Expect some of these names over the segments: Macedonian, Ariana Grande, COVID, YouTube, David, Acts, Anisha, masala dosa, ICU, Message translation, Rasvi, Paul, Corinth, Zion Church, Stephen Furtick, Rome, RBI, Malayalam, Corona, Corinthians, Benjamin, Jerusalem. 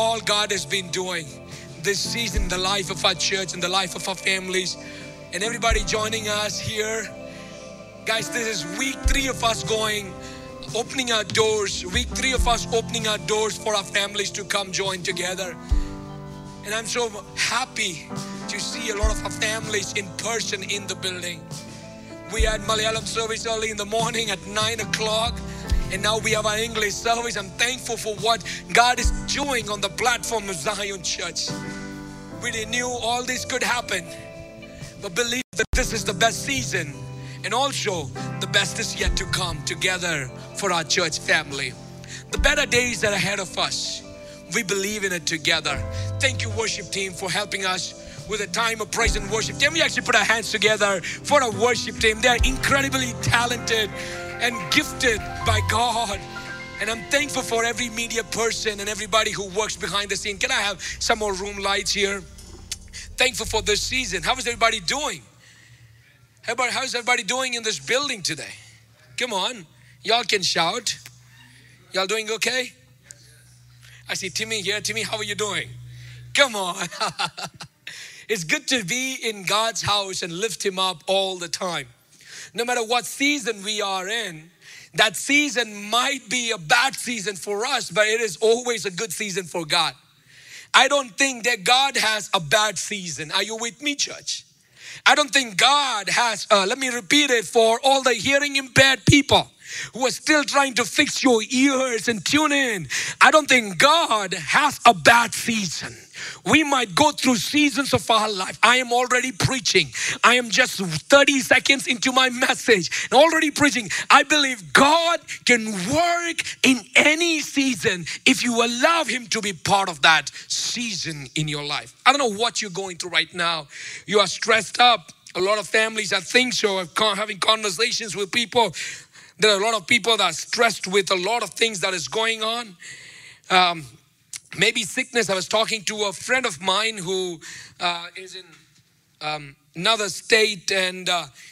All God has been doing this season in the life of our church and the life of our families and everybody joining us here. Guys, this is week 3 of us opening our doors, week 3 of us opening our doors for our families to come join together. And I'm so happy to see a lot of our families in person in the building. We had Malayalam service early in the morning at 9 o'clock. And now we have our English service. I'm thankful for what God is doing on the platform of Zion Church. We knew all this could happen, but believe that this is the best season, and also the best is yet to come together for our church family. The better days are ahead of us. We believe in it together. Thank you, worship team, for helping us with a time of praise and worship. Can we actually put our hands together for our worship team? They're incredibly talented and gifted by God. And I'm thankful for every media person and everybody who works behind the scene. Can I have some more room lights here? Thankful for this season. How is everybody doing? How is everybody doing in this building today? Come on, y'all can shout. Y'all doing okay? I see Timmy here. Timmy, how are you doing? Come on. It's good to be in God's house and lift Him up all the time. No matter what season we are in, that season might be a bad season for us, but it is always a good season for God. I don't think that God has a bad season. Are you with me, church? I don't think God has, let me repeat it for all the hearing impaired people who are still trying to fix your ears and tune in. I don't think God has a bad season. We might go through seasons of our life. I am already preaching. I am just 30 seconds into my message and already preaching. I believe God can work in any season if you allow Him to be part of that season in your life. I don't know what you're going through right now. You are stressed up. A lot of families, I think so, are having conversations with people. There are a lot of people that are stressed with a lot of things that is going on. Maybe sickness. I was talking to a friend of mine who is in another state, and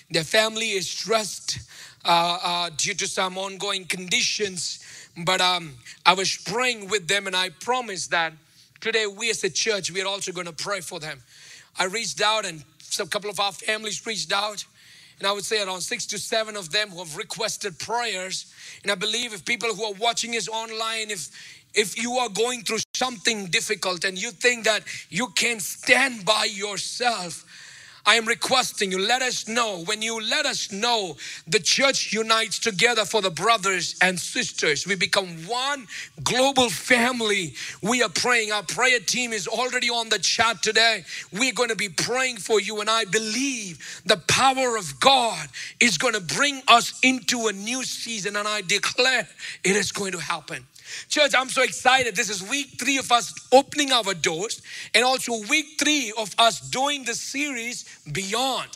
their family is stressed due to some ongoing conditions. But I was praying with them, and I promised that today we as a church, we are also going to pray for them. I reached out, and a couple of our families reached out. And I would say around 6 to 7 of them who have requested prayers. And I believe if people who are watching us online, if you are going through something difficult and you think that you can't stand by yourself, I am requesting you, let us know. When you let us know, the church unites together for the brothers and sisters. We become one global family. We are praying. Our prayer team is already on the chat today. We're going to be praying for you, and I believe the power of God is going to bring us into a new season, and I declare it is going to happen. Church, I'm so excited. This is week 3 of us opening our doors, and also week 3 of us doing the series Beyond.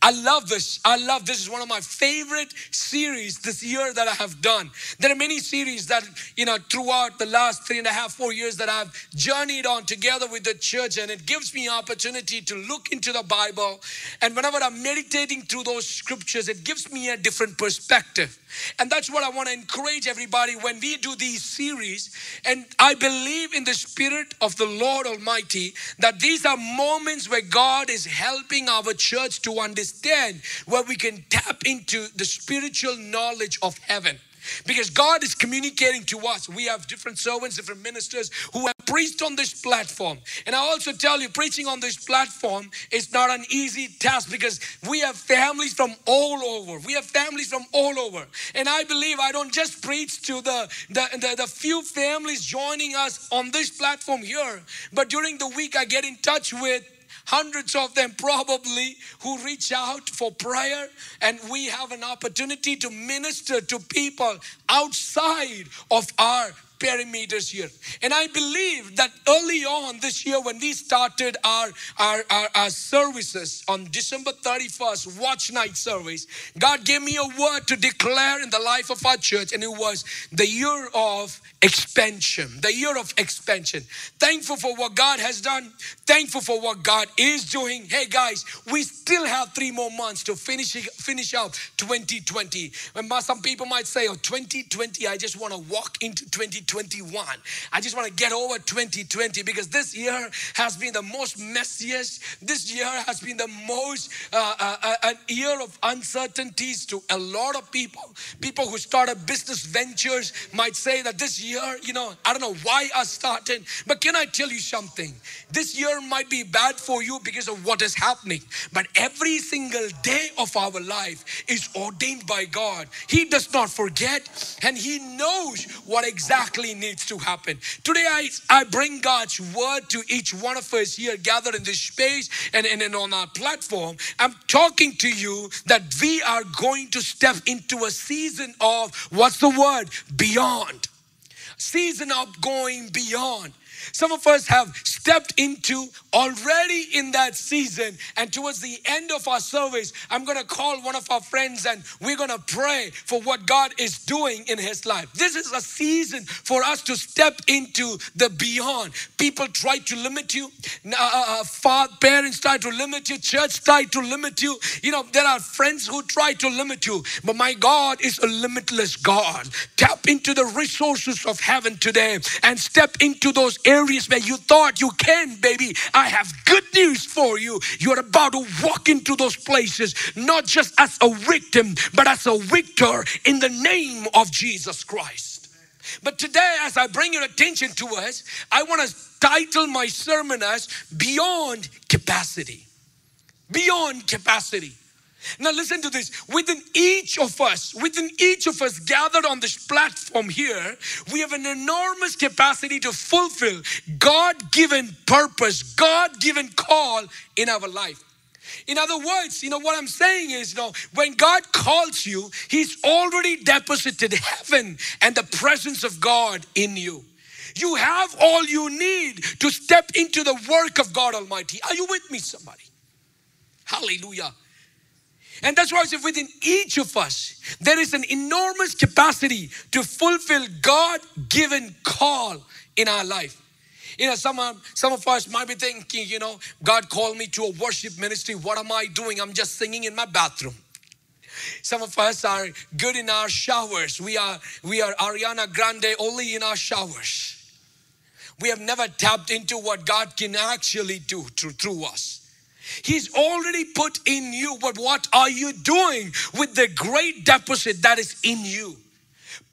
I love this. This is one of my favorite series this year that I have done. There are many series that, you know, throughout the last 3.5, 4 years that I've journeyed on together with the church, and it gives me opportunity to look into the Bible. And whenever I'm meditating through those scriptures, it gives me a different perspective. And that's what I want to encourage everybody when we do these series. And I believe in the Spirit of the Lord Almighty that these are moments where God is helping our church to understand, where we can tap into the spiritual knowledge of heaven. Because God is communicating to us. We have different servants, different ministers who have preached on this platform. And I also tell you, preaching on this platform is not an easy task, because we have families from all over. And I believe I don't just preach to the few families joining us on this platform here, but during the week I get in touch with hundreds of them probably who reach out for prayer, and we have an opportunity to minister to people outside of our perimeters here. And I believe that early on this year when we started our services on December 31st, watch night service, God gave me a word to declare in the life of our church, and it was the year of expansion. Thankful for what God has done. Thankful for what God is doing. Hey guys, we still have 3 more months to finish out 2020. And some people might say, oh, 2020, I just want to walk into 2020. 2021. I just want to get over 2020 because this year has been the most messiest. This year has been the most an year of uncertainties to a lot of people. People who started business ventures might say that this year, you know, I don't know why I started, but can I tell you something? This year might be bad for you because of what is happening, but every single day of our life is ordained by God. He does not forget, and He knows what exactly needs to happen. Today I bring God's word to each one of us here gathered in this space and on our platform. I'm talking to you that we are going to step into a season of, what's the word? Beyond. Season of going beyond. Some of us have stepped into already in that season, and towards the end of our service, I'm going to call one of our friends and we're going to pray for what God is doing in his life. This is a season for us to step into the beyond. People try to limit you. Parents try to limit you. Church try to limit you. You know, there are friends who try to limit you, but my God is a limitless God. Tap into the resources of heaven today and step into those areas where you thought you can, baby. I have good news for you. You're about to walk into those places, not just as a victim, but as a victor in the name of Jesus Christ. But today, as I bring your attention to us, I want to title my sermon as Beyond Capacity. Beyond Capacity. Now listen to this. Within each of us gathered on this platform here, we have an enormous capacity to fulfill God-given purpose, God-given call in our life. In other words, you know, what I'm saying is, you know, when God calls you, He's already deposited heaven and the presence of God in you. You have all you need to step into the work of God Almighty. Are you with me, somebody? Hallelujah. And that's why I said within each of us, there is an enormous capacity to fulfill God-given call in our life. You know, some of us might be thinking, you know, God called me to a worship ministry. What am I doing? I'm just singing in my bathroom. Some of us are good in our showers. We are Ariana Grande only in our showers. We have never tapped into what God can actually do through us. He's already put in you, but what are you doing with the great deposit that is in you?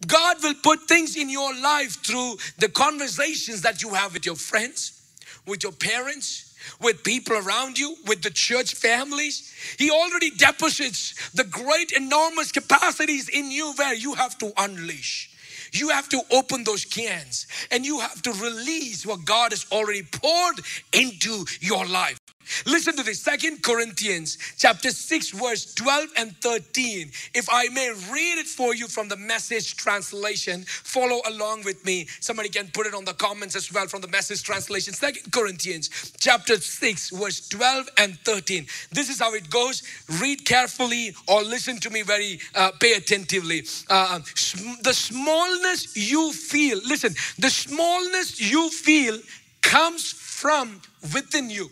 God will put things in your life through the conversations that you have with your friends, with your parents, with people around you, with the church families. He already deposits the great, enormous capacities in you where you have to unleash. You have to open those cans and you have to release what God has already poured into your life. Listen to this, 2 Corinthians chapter 6, verse 12 and 13. If I may read it for you from the Message translation, follow along with me. Somebody can put it on the comments as well from the Message translation. 2 Corinthians chapter 6, verse 12 and 13. This is how it goes. Read carefully or listen to me very, pay attentively. The smallness you feel, listen, the smallness you feel comes from within you.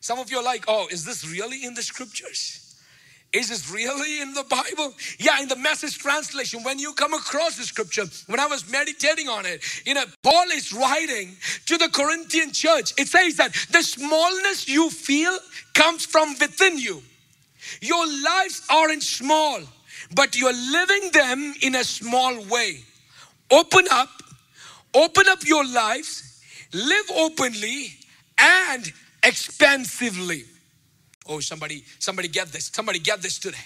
Some of you are like, oh, is this really in the scriptures? Is this really in the Bible? Yeah, in the Message translation, when you come across the scripture, when I was meditating on it, you know, Paul is writing to the Corinthian church. It says that the smallness you feel comes from within you. Your lives aren't small, but you're living them in a small way. Open up your lives, live openly and expansively. Oh, somebody get this. Somebody get this today.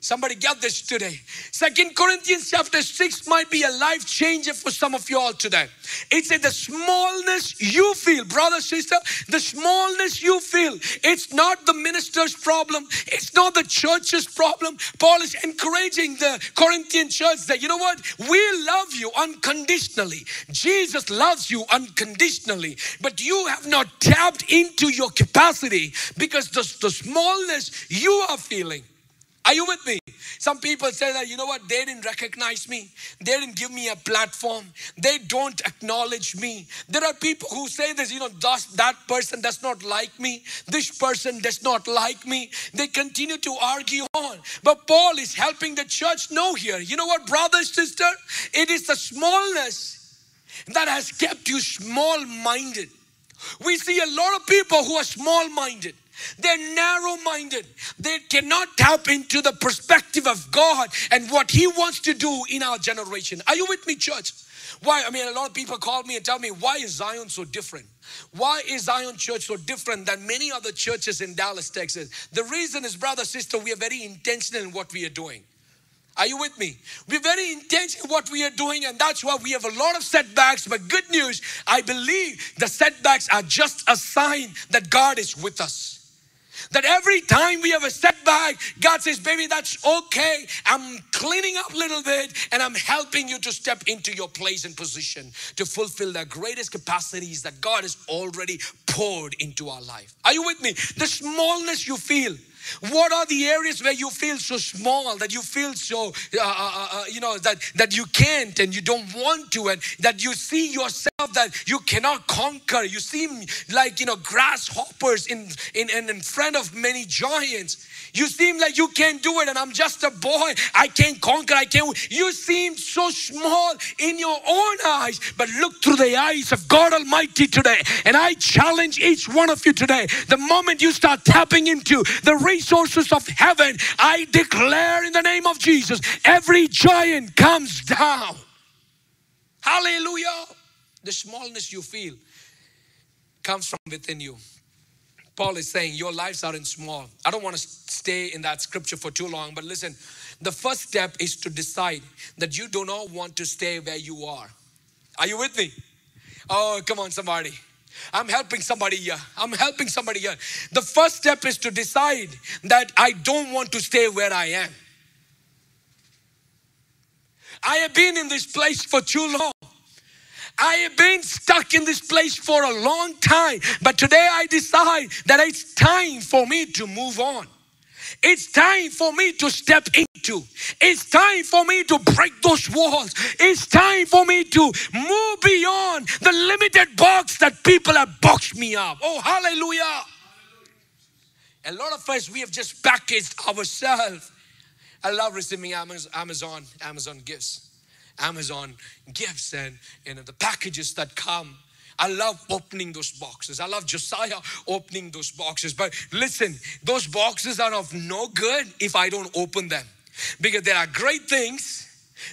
Somebody get this today. 2 Corinthians chapter 6 might be a life changer for some of you all today. It said the smallness you feel, brother, sister, the smallness you feel. It's not the minister's problem. It's not the church's problem. Paul is encouraging the Corinthian church that, you know what? We love you unconditionally. Jesus loves you unconditionally. But you have not tapped into your capacity because the smallness you are feeling. Are you with me? Some people say that, you know what, they didn't recognize me. They didn't give me a platform. They don't acknowledge me. There are people who say this, you know, that person does not like me. This person does not like me. They continue to argue on. But Paul is helping the church know here. You know what, brother, sister? It is the smallness that has kept you small-minded. We see a lot of people who are small-minded. They're narrow-minded. They cannot tap into the perspective of God and what He wants to do in our generation. Are you with me, church? Why? I mean, a lot of people call me and tell me, why is Zion so different? Why is Zion Church so different than many other churches in Dallas, Texas? The reason is, brother, sister, we are very intentional in what we are doing. Are you with me? We're very intense in what we are doing, and that's why we have a lot of setbacks. But good news, I believe the setbacks are just a sign that God is with us. That every time we have a setback, God says, baby, that's okay. I'm cleaning up a little bit and I'm helping you to step into your place and position to fulfill the greatest capacities that God has already poured into our life. Are you with me? The smallness you feel. What are the areas where you feel so small, that you feel so, that you can't and you don't want to, and that you see yourself that you cannot conquer. You seem like, you know, grasshoppers in front of many giants. You seem like you can't do it, and I'm just a boy. I can't conquer. I can't. You seem so small in your own eyes, but look through the eyes of God Almighty today. And I challenge each one of you today, the moment you start tapping into the resources of heaven, I declare in the name of Jesus, every giant comes down. Hallelujah. The smallness you feel comes from within you. Paul is saying your lives aren't small. I don't want to stay in that scripture for too long, but listen, the first step is to decide that you do not want to stay where you are. Are you with me? Oh, come on, somebody. I'm helping somebody here. I'm helping somebody here. The first step is to decide that I don't want to stay where I am. I have been in this place for too long. I have been stuck in this place for a long time, but today I decide that it's time for me to move on. It's time for me to step into. It's time for me to break those walls. It's time for me to move beyond the limited box that people have boxed me up. Oh, hallelujah. A lot of us, we have just packaged ourselves. I love receiving Amazon gifts. Amazon gifts and, you know, the packages that come. I love opening those boxes. I love Josiah opening those boxes. But listen, those boxes are of no good if I don't open them. Because there are great things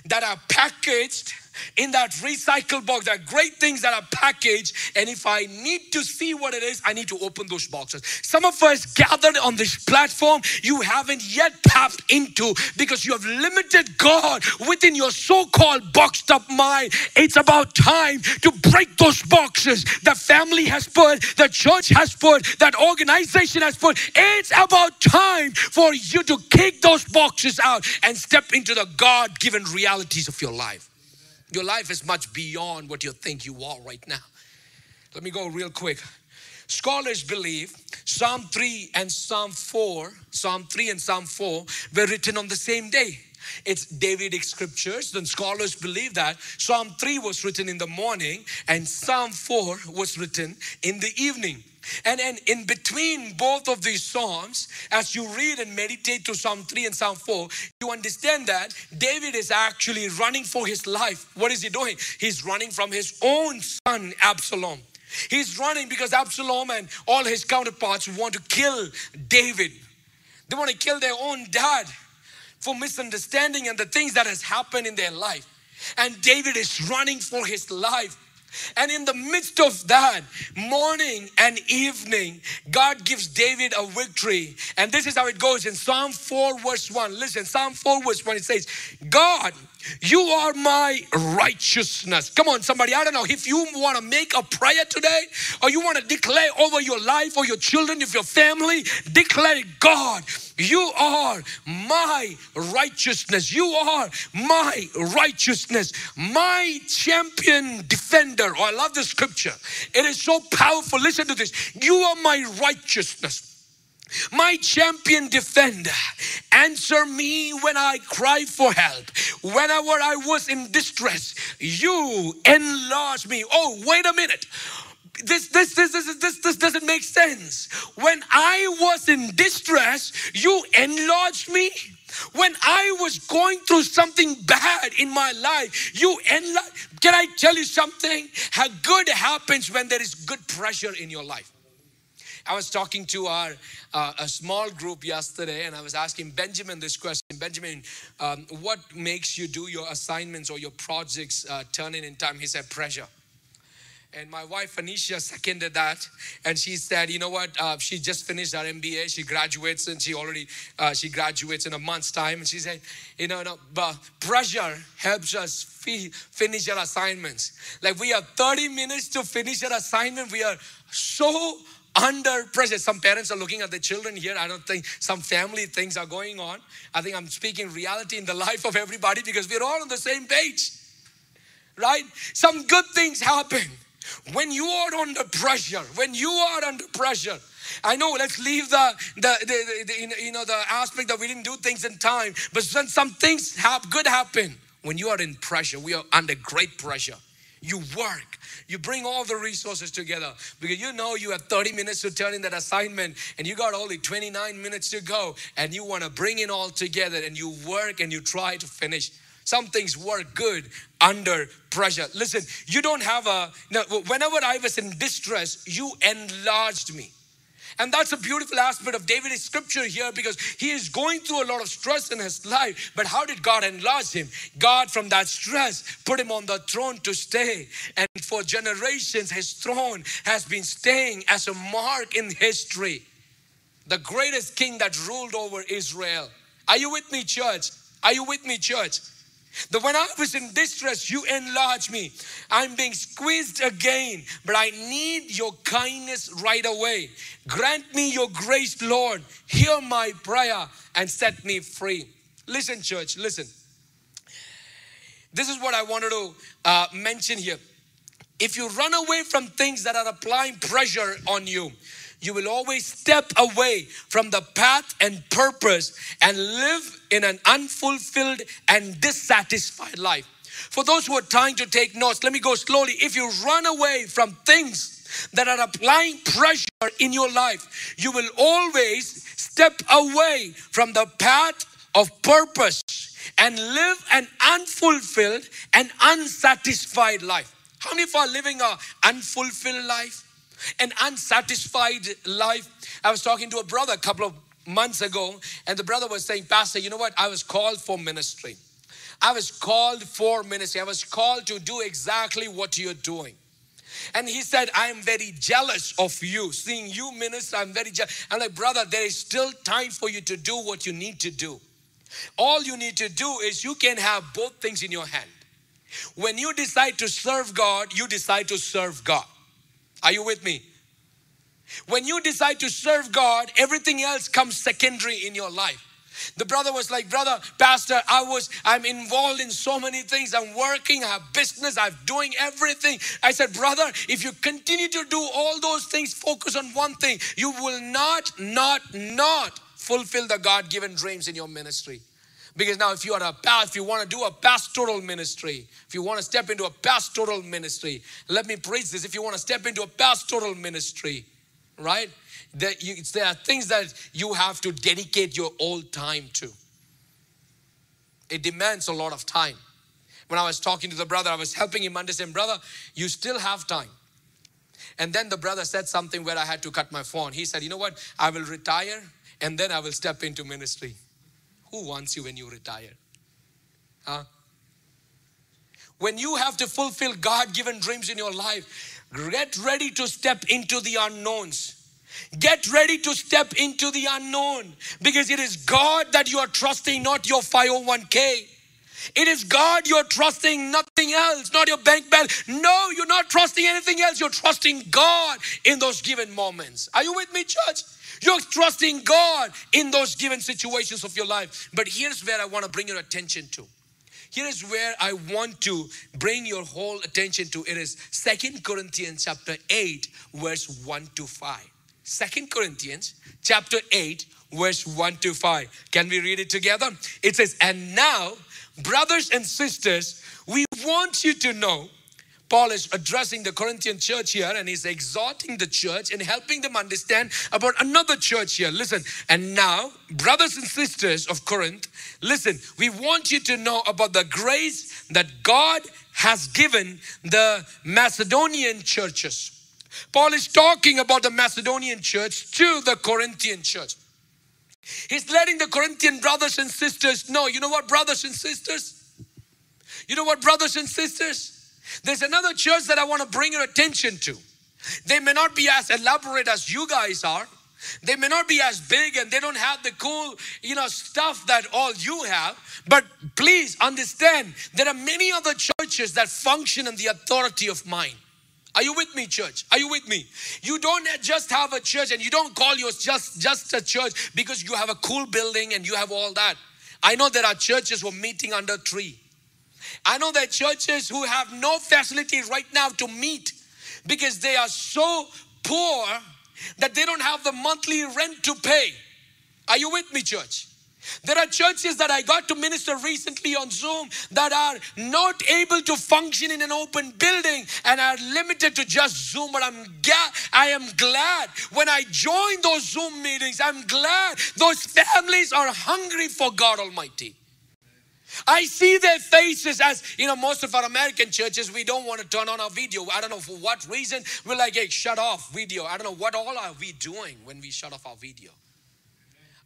that are packaged in that recycle box. There are great things that are packaged, and if I need to see what it is, I need to open those boxes. Some of us gathered on this platform, you haven't yet tapped into because you have limited God within your so-called boxed up mind. It's about time to break those boxes. The family has put, the church has put, that organization has put. It's about time for you to kick those boxes out and step into the God-given realities of your life. Your life is much beyond what you think you are right now. Let me go real quick. Scholars believe Psalm 3 and Psalm 4, were written on the same day. It's Davidic scriptures. Then scholars believe that Psalm 3 was written in the morning and Psalm 4 was written in the evening. And in between both of these Psalms, as you read and meditate to Psalm 3 and Psalm 4, you understand that David is actually running for his life. What is he doing? He's running from his own son, Absalom. He's running because Absalom and all his counterparts want to kill David. They want to kill their own dad for misunderstanding and the things that has happened in their life. And David is running for his life. And in the midst of that, morning and evening, God gives David a victory. And this is how it goes in Psalm 4 verse 1. Listen, Psalm 4 verse 1, it says, God, you are my righteousness. Come on, somebody, I don't know if you want to make a prayer today or you want to declare over your life or your children, if your family, declare, God, you are my righteousness. You are my righteousness, my champion defender. Oh, I love this scripture. It is so powerful. Listen to this. You are my righteousness. My champion defender, answer me when I cry for help. Whenever I was in distress, you enlarge me. Oh, wait a minute. This doesn't make sense. When I was in distress, you enlarged me. When I was going through something bad in my life, you enlarged. Can I tell you something? How good happens when there is good pressure in your life. I was talking to our a small group yesterday, and I was asking Benjamin this question. Benjamin, what makes you do your assignments or your projects turn in time? He said, pressure. And my wife, Anisha, seconded that. And she said, you know what? She just finished her MBA. She graduates, and she graduates in a month's time. And she said, you know, but pressure helps us finish our assignments. Like, we have 30 minutes to finish our assignment. We are so under pressure. Some parents are looking at their children here. I don't think some family things are going on. I think I'm speaking reality in the life of everybody, because we're all on the same page, right? Some good things happen when you are under pressure. When you are under pressure, I know, let's leave the aspect that we didn't do things in time. But some things good happen when you are in pressure. We are under great pressure. You work. You bring all the resources together, because you know you have 30 minutes to turn in that assignment, and you got only 29 minutes to go, and you want to bring it all together, and you work and you try to finish. Some things work good under pressure. Listen, you don't have whenever I was in distress, you enlarged me. And that's a beautiful aspect of David's scripture here, because he is going through a lot of stress in his life. But how did God enlarge him? God, from that stress, put him on the throne to stay. And for generations, his throne has been staying as a mark in history. The greatest king that ruled over Israel. Are you with me, church? Are you with me, church? That when I was in distress, you enlarged me. I'm being squeezed again, but I need your kindness right away. Grant me your grace, Lord. Hear my prayer and set me free. Listen, church, listen. This is what I wanted to mention here. If you run away from things that are applying pressure on you, you will always step away from the path and purpose and live in an unfulfilled and dissatisfied life. For those who are trying to take notes, let me go slowly. If you run away from things that are applying pressure in your life, you will always step away from the path of purpose and live an unfulfilled and unsatisfied life. How many of you are living an unfulfilled life? An unsatisfied life. I was talking to a brother a couple of months ago, and the brother was saying, Pastor, you know what? I was called for ministry. I was called for ministry. I was called to do exactly what you're doing. And he said, I am very jealous of you. Seeing you minister, I'm very jealous. I'm like, brother, there is still time for you to do what you need to do. All you need to do is you can have both things in your hand. When you decide to serve God, you decide to serve God. Are you with me? When you decide to serve God, everything else comes secondary in your life. The brother was like, brother, pastor, I'm involved in so many things. I'm working, I have business, I'm doing everything. I said, brother, if you continue to do all those things, focus on one thing. You will not fulfill the God-given dreams in your ministry. Because now if you are if you want to do a pastoral ministry, if you want to step into a pastoral ministry, let me preach this. If you want to step into a pastoral ministry, right? There are things that you have to dedicate your whole time to. It demands a lot of time. When I was talking to the brother, I was helping him understand, brother, you still have time. And then the brother said something where I had to cut my phone. He said, you know what? I will retire and then I will step into ministry. Who wants you when you retire? Huh? When you have to fulfill God-given dreams in your life, get ready to step into the unknowns. Get ready to step into the unknown, because it is God that you are trusting, not your 501k. It is God you're trusting, nothing else, not your bank balance. No, you're not trusting anything else. You're trusting God in those given moments. Are you with me, church? You're trusting God in those given situations of your life. But here's where I want to bring your attention to. Here's where I want to bring your whole attention to. It is 2 Corinthians chapter 8, verse 1 to 5. 2 Corinthians chapter 8, verse 1 to 5. Can we read it together? It says, and now, brothers and sisters, we want you to know. Paul is addressing the Corinthian church here, and he's exhorting the church and helping them understand about another church here. Listen, and now, brothers and sisters of Corinth, listen, we want you to know about the grace that God has given the Macedonian churches. Paul is talking about the Macedonian church to the Corinthian church. He's letting the Corinthian brothers and sisters know, you know what, brothers and sisters? You know what, brothers and sisters? There's another church that I want to bring your attention to. They may not be as elaborate as you guys are. They may not be as big, and they don't have the cool, stuff that all you have. But please understand, there are many other churches that function in the authority of mind. Are you with me, church? Are you with me? You don't just have a church, and you don't call yours just a church because you have a cool building and you have all that. I know there are churches who are meeting under a tree. I know there are churches who have no facility right now to meet because they are so poor that they don't have the monthly rent to pay. Are you with me, church? There are churches that I got to minister recently on Zoom that are not able to function in an open building and are limited to just Zoom. But I am glad when I join those Zoom meetings. I'm glad those families are hungry for God Almighty. I see their faces as, most of our American churches, we don't want to turn on our video. I don't know for what reason. We're like, hey, shut off video. I don't know what all are we doing when we shut off our video.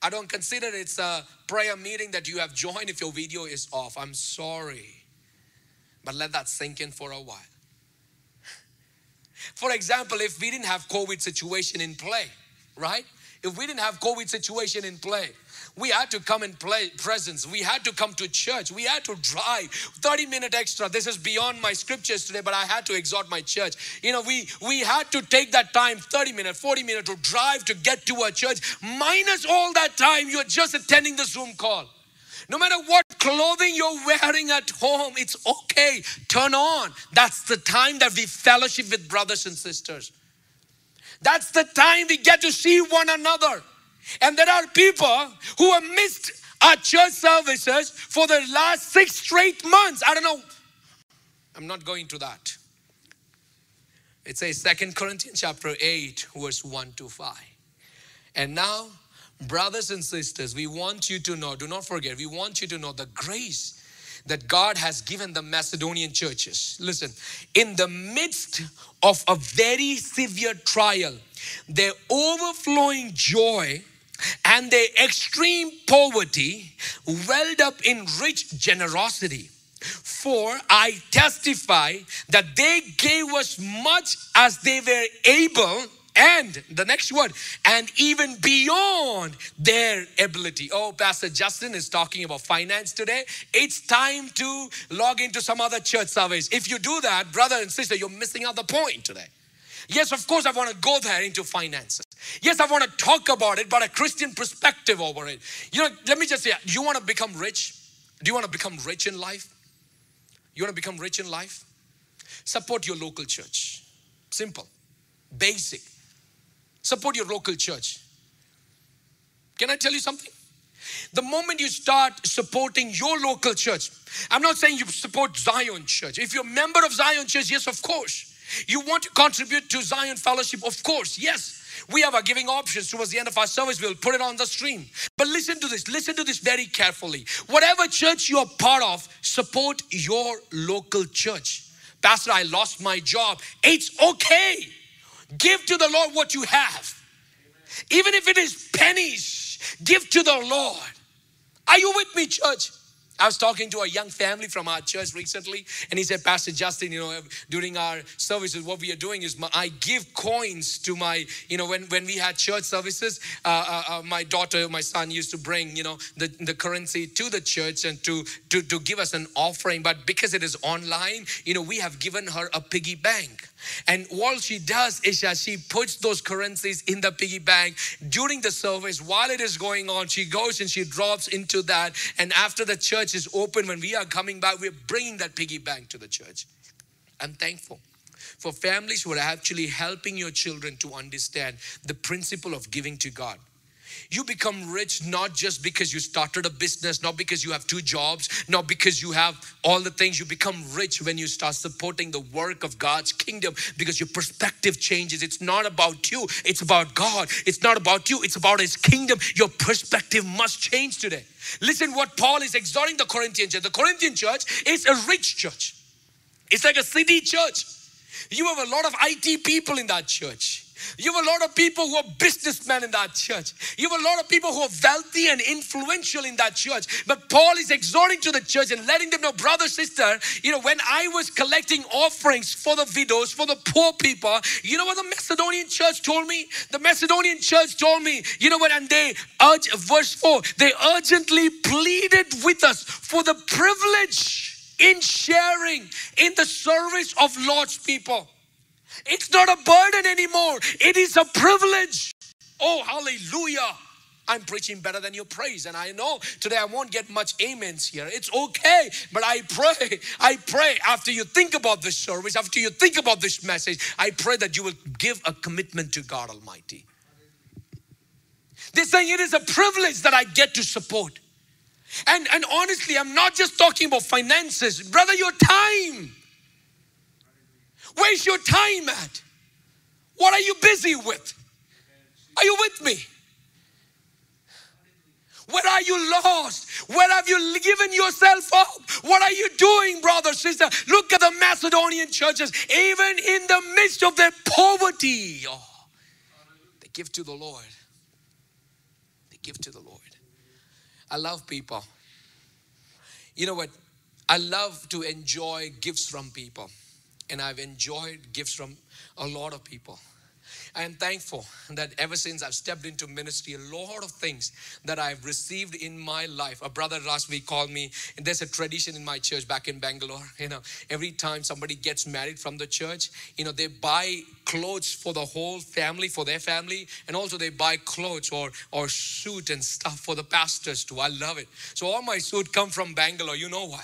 I don't consider it's a prayer meeting that you have joined if your video is off. I'm sorry. But let that sink in for a while. For example, if we didn't have COVID situation in play, right? If we didn't have COVID situation in play, we had to come and play presence. We had to come to church. We had to drive 30-minute extra. This is beyond my scriptures today, but I had to exhort my church. We had to take that time, 30-minute, 40-minute to drive to get to our church. Minus all that time, you're just attending the Zoom call. No matter what clothing you're wearing at home, it's okay. Turn on. That's the time that we fellowship with brothers and sisters. That's the time we get to see one another. And there are people who have missed our church services for the last 6 straight months. I don't know. I'm not going to that. It says 2 Corinthians chapter 8, verse 1 to 5. And now, brothers and sisters, we want you to know, do not forget, we want you to know the grace that God has given the Macedonian churches. Listen, in the midst of a very severe trial, their overflowing joy and their extreme poverty welled up in rich generosity. For I testify that they gave us much as they were able, and the next word, and even beyond their ability. Oh, Pastor Justin is talking about finance today. It's time to log into some other church service. If you do that, brother and sister, you're missing out the point today. Yes, of course, I want to go there into finances. Yes, I want to talk about it, but a Christian perspective over it. Let me just say, do you want to become rich? Do you want to become rich in life? You want to become rich in life? Support your local church. Simple. Basic. Support your local church. Can I tell you something? The moment you start supporting your local church, I'm not saying you support Zion Church. If you're a member of Zion Church, yes, of course. You want to contribute to Zion Fellowship? Of course, yes. We have our giving options. Towards the end of our service, we'll put it on the stream. But listen to this very carefully. Whatever church you're part of, support your local church. Pastor, I lost my job. It's okay. Give to the Lord what you have. Even if it is pennies, give to the Lord. Are you with me, church? I was talking to a young family from our church recently, and he said, Pastor Justin, during our services, what we are doing is I give coins to my, when we had church services, my daughter, my son used to bring, the currency to the church and to give us an offering. But because it is online, we have given her a piggy bank. And all she does is that she puts those currencies in the piggy bank during the service. While it is going on, she goes and she drops into that. And after the church is open, when we are coming back, we're bringing that piggy bank to the church. I'm thankful. for families who are actually helping your children to understand the principle of giving to God. You become rich not just because you started a business, not because you have 2 jobs, not because you have all the things. You become rich when you start supporting the work of God's kingdom, because your perspective changes. It's not about you, it's about God. It's not about you, it's about His kingdom. Your perspective must change today. Listen what Paul is exhorting the Corinthian church. The Corinthian church is a rich church. It's like a city church. You have a lot of IT people in that church. You have a lot of people who are businessmen in that church. You have a lot of people who are wealthy and influential in that church. But Paul is exhorting to the church and letting them know, brother, sister, when I was collecting offerings for the widows, for the poor people, you know what the Macedonian church told me? The Macedonian church told me, and they urged, verse 4, they urgently pleaded with us for the privilege in sharing in the service of Lord's people. It's not a burden anymore. It is a privilege. Oh, hallelujah. I'm preaching better than your praise. And I know today I won't get much amens here. It's okay. But I pray after you think about this service, after you think about this message, I pray that you will give a commitment to God Almighty. They're saying it is a privilege that I get to support. And honestly, I'm not just talking about finances. Brother, your time. Where's your time at? What are you busy with? Are you with me? Where are you lost? Where have you given yourself up? What are you doing, brother, sister? Look at the Macedonian churches. Even in the midst of their poverty, they give to the Lord. They give to the Lord. I love people. You know what? I love to enjoy gifts from people. And I've enjoyed gifts from a lot of people. I am thankful that ever since I've stepped into ministry, a lot of things that I've received in my life. A brother Rasvi called me, and there's a tradition in my church back in Bangalore. Every time somebody gets married from the church, they buy clothes for the whole family, for their family, and also they buy clothes or suit and stuff for the pastors too. I love it. So all my suit come from Bangalore. You know why?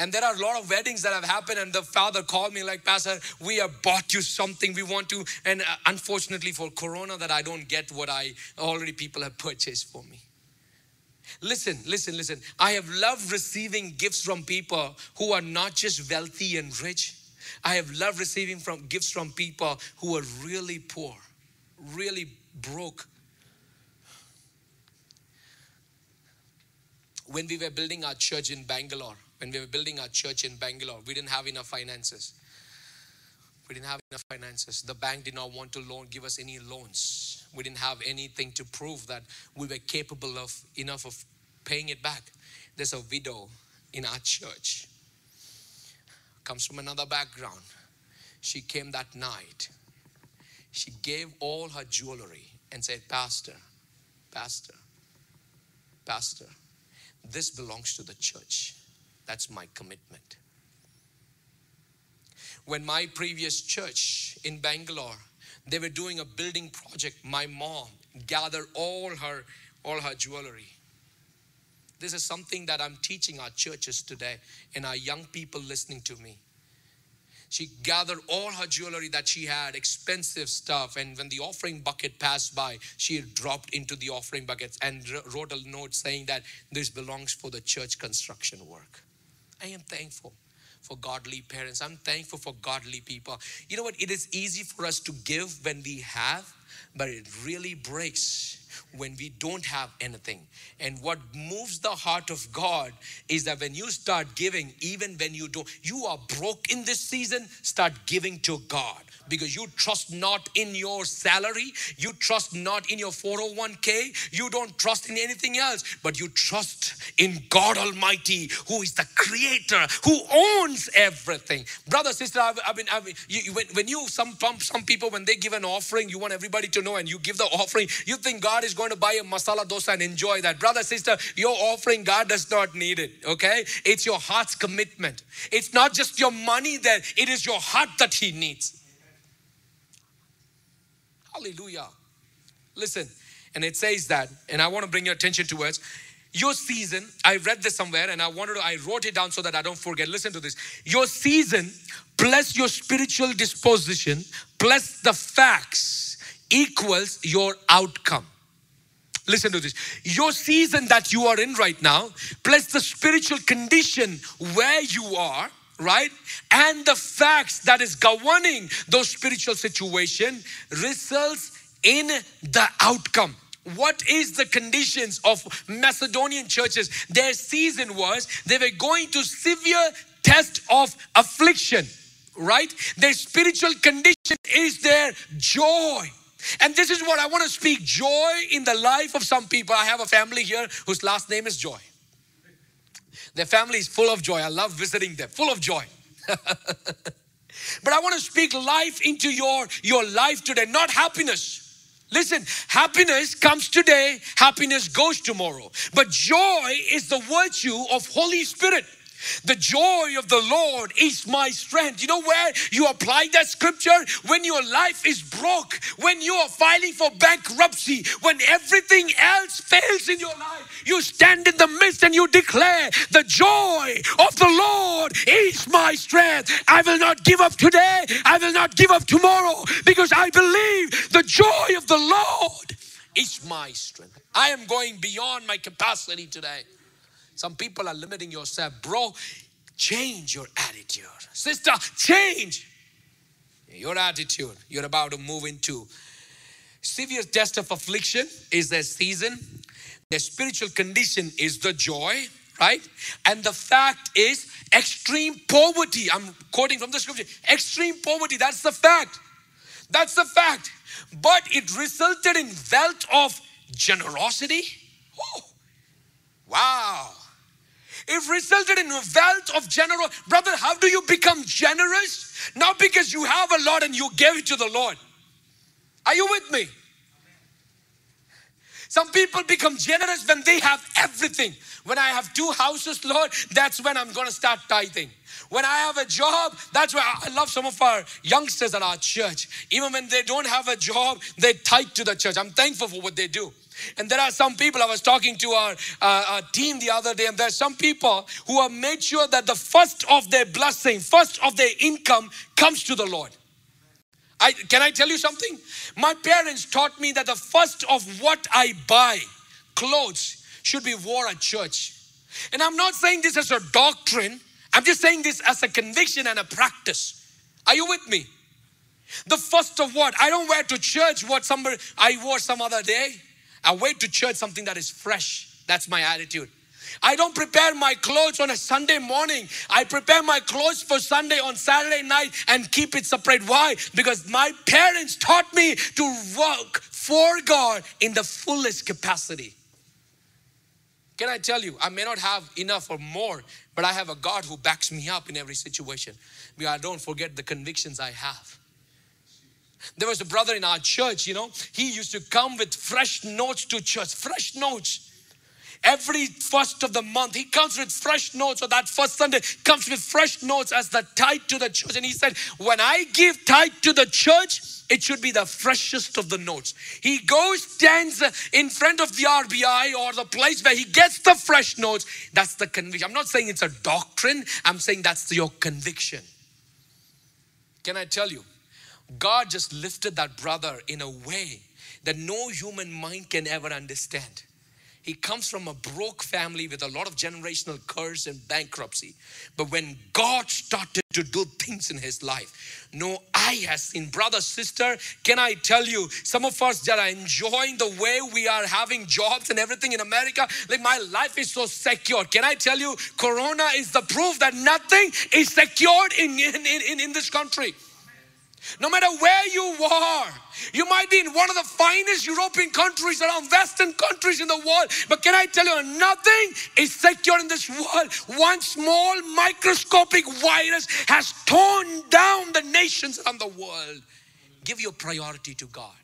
And there are a lot of weddings that have happened, and the father called me like, Pastor, we have bought you something we want to. And unfortunately for Corona, that I don't get what I already people have purchased for me. Listen. I have loved receiving gifts from people who are not just wealthy and rich. I have loved receiving gifts from people who are really poor, really broke. When we were building our church in Bangalore, we didn't have enough finances. The bank did not want to give us any loans. We didn't have anything to prove that we were capable of enough of paying it back. There's a widow in our church. Comes from another background. She came that night. She gave all her jewelry and said, Pastor, this belongs to the church. That's my commitment. When my previous church in Bangalore, they were doing a building project, my mom gathered all her jewelry. This is something that I'm teaching our churches today and our young people listening to me. She gathered all her jewelry that she had, expensive stuff. And when the offering bucket passed by, she dropped into the offering buckets and wrote a note saying that this belongs for the church construction work. I am thankful for godly parents. I'm thankful for godly people. You know what? It is easy for us to give when we have, but it really breaks when we don't have anything. And what moves the heart of God is that when you start giving, even when you don't, you are broke in this season, start giving to God. Because you trust not in your salary, you trust not in your 401k, you don't trust in anything else, but you trust in God Almighty, who is the creator, who owns everything. Brother, sister, some people, when they give an offering, you want everybody to know, and you give the offering, you think God is going to buy a masala dosa and enjoy that. Brother, sister, your offering, God does not need it, okay? It's your heart's commitment. It's not just your money there, it is your heart that He needs. Hallelujah. Listen, and it says that, and I want to bring your attention towards your season. I read this somewhere and I wrote it down so that I don't forget. Listen to this. Your season plus your spiritual disposition plus the facts equals your outcome. Listen to this. Your season that you are in right now, plus the spiritual condition where you are, right? And the facts that is governing those spiritual situation results in the outcome. What is the conditions of Macedonian churches? Their season was they were going to severe test of affliction, right? Their spiritual condition is their joy. And this is what I want to speak, joy in the life of some people. I have a family here whose last name is Joy. Their family is full of joy. I love visiting them, full of joy. But I want to speak life into your life today, not happiness. Listen, happiness comes today, happiness goes tomorrow. But joy is the virtue of Holy Spirit. The joy of the Lord is my strength. You know where you apply that scripture? When your life is broke, when you are filing for bankruptcy, when everything else fails in your life, you stand in the midst and you declare, the joy of the Lord is my strength. I will not give up today. I will not give up tomorrow, because I believe the joy of the Lord is my strength. I am going beyond my capacity today. Some people are limiting yourself. Bro, change your attitude. Sister, change your attitude. You're about to move into severe test of affliction is their season. Their spiritual condition is the joy, right? And the fact is extreme poverty. I'm quoting from the scripture. Extreme poverty, that's the fact. That's the fact. But it resulted in wealth of generosity. Ooh. Wow. It resulted in a wealth of generosity. Brother, how do you become generous? Not because you have a lot and you gave it to the Lord. Are you with me? Some people become generous when they have everything. When I have two houses, Lord, that's when I'm going to start tithing. When I have a job, that's why I love some of our youngsters at our church. Even when they don't have a job, they tithe to the church. I'm thankful for what they do. And there are some people, I was talking to our team the other day, and there are some people who have made sure that the first of their blessing, first of their income comes to the Lord. Can I tell you something? My parents taught me that the first of what I buy, clothes, should be worn at church. And I'm not saying this as a doctrine. I'm just saying this as a conviction and a practice. Are you with me? The first of what? I don't wear to church what somebody I wore some other day. I wear to church something that is fresh. That's my attitude. I don't prepare my clothes on a Sunday morning. I prepare my clothes for Sunday on Saturday night and keep it separate. Why? Because my parents taught me to work for God in the fullest capacity. Can I tell you, I may not have enough or more, but I have a God who backs me up in every situation. Because I don't forget the convictions I have. There was a brother in our church, you know, he used to come with fresh notes to church, fresh notes. Every first of the month, he comes with fresh notes, or that first Sunday comes with fresh notes as the tithe to the church. And he said, when I give tithe to the church, it should be the freshest of the notes. He goes, stands in front of the RBI or the place where he gets the fresh notes. That's the conviction. I'm not saying it's a doctrine. I'm saying that's your conviction. Can I tell you? God just lifted that brother in a way that no human mind can ever understand. He comes from a broke family with a lot of generational curse and bankruptcy. But when God started to do things in his life, no eye has seen. Brother, sister, can I tell you, some of us that are enjoying the way we are having jobs and everything in America, like my life is so secure. Can I tell you, Corona is the proof that nothing is secured in this country. No matter where you are, you might be in one of the finest European countries, around Western countries in the world. But can I tell you, nothing is secure in this world. One small microscopic virus has torn down the nations around the world. Give your priority to God.